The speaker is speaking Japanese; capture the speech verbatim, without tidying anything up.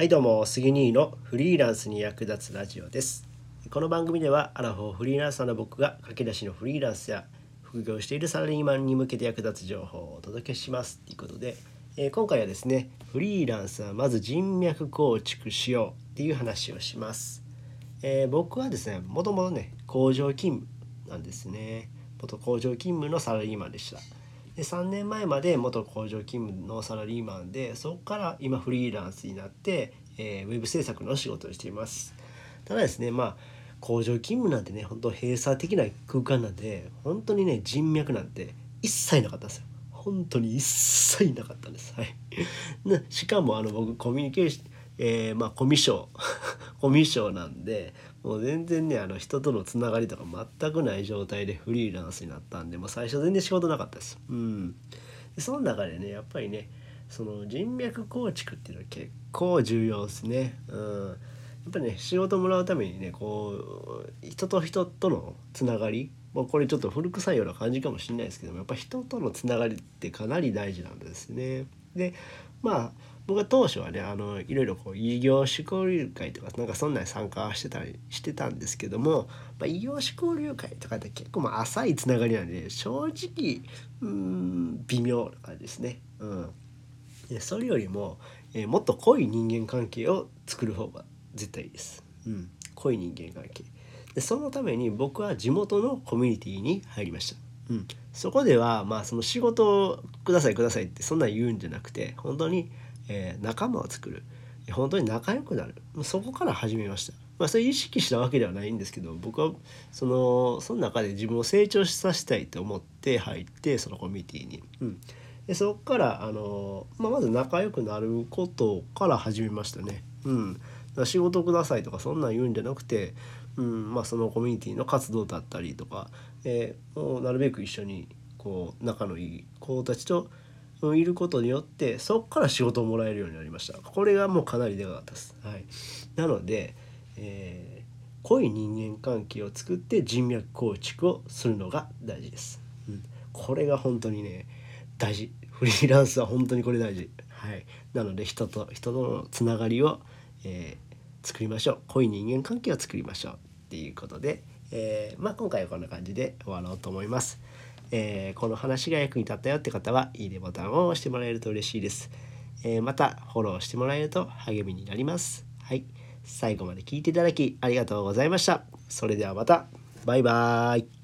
はいどうも、杉兄のフリーランスに役立つラジオです。この番組ではアラフォーフリーランサーの僕が駆け出しのフリーランスや副業しているサラリーマンに向けて役立つ情報をお届けしますということで、えー、今回はですね、フリーランスはまず人脈構築しようっていう話をします。えー、僕はですね、もともとね工場勤務なんですね。元工場勤務のサラリーマンでした。でさんねんまえまで元工場勤務のサラリーマンで、そこから今フリーランスになって、えー、ウェブ制作の仕事をしています。ただですね、まあ工場勤務なんてね、本当閉鎖的な空間なんで、本当にね人脈なんて一切なかったんですよ。本当に一切なかったんです、はい、しかもあの僕コミュニケーション、えー、まあコミュ障コミュ障なんで、もう全然ねあの人とのつながりとか全くない状態でフリーランスになったんで、もう最初全然仕事なかったです。うん、でその中でねやっぱりねその人脈構築っていうのは結構重要ですね。うん、やっぱりね仕事もらうためにねこう人と人とのつながり、もうこれちょっと古臭いような感じかもしれないですけども、やっぱ人とのつながりってかなり大事なんですね。でまあ僕は当初はねあのいろいろこう異業種交流会とかなんかそんなに参加してたりしてたんですけども、まあ、異業種交流会とかって結構まあ浅いつながりなんで正直うーん微妙な感じですね。うん、でそれよりも、えー、もっと濃い人間関係を作る方が絶対いいです。うん、濃い人間関係で、そのために僕は地元のコミュニティに入りました。うん、そこではまあその仕事をくださいくださいってそんな言うんじゃなくて、本当にえー、仲間を作る、本当に仲良くなる、そこから始めました。まあそれ意識したわけではないんですけど、僕はそのその中で自分を成長させたいと思って入ってそのコミュニティに、うん、でそこからあの、まあ、まず仲良くなることから始めましたね。うん、だから仕事くださいとかそんなん言うんじゃなくて、うんまあ、そのコミュニティの活動だったりとか、えー、もうなるべく一緒にこう仲のいい子たちといることによってそこから仕事をもらえるようになりました。これがもうかなりでかかったです。はい、なので、えー、濃い人間関係を作って人脈構築をするのが大事です。うん、これが本当にね大事。フリーランスは本当にこれ大事。はい、なので人と人とのつながりを、えー、作りましょう。濃い人間関係を作りましょうっていうことで、えー、まあ今回はこんな感じで終わろうと思います。えー、この話が役に立ったよって方はいいねボタンを押してもらえると嬉しいです。えー、またフォローしてもらえると励みになります。はい、最後まで聞いていただきありがとうございました。それではまた、バイバーイ。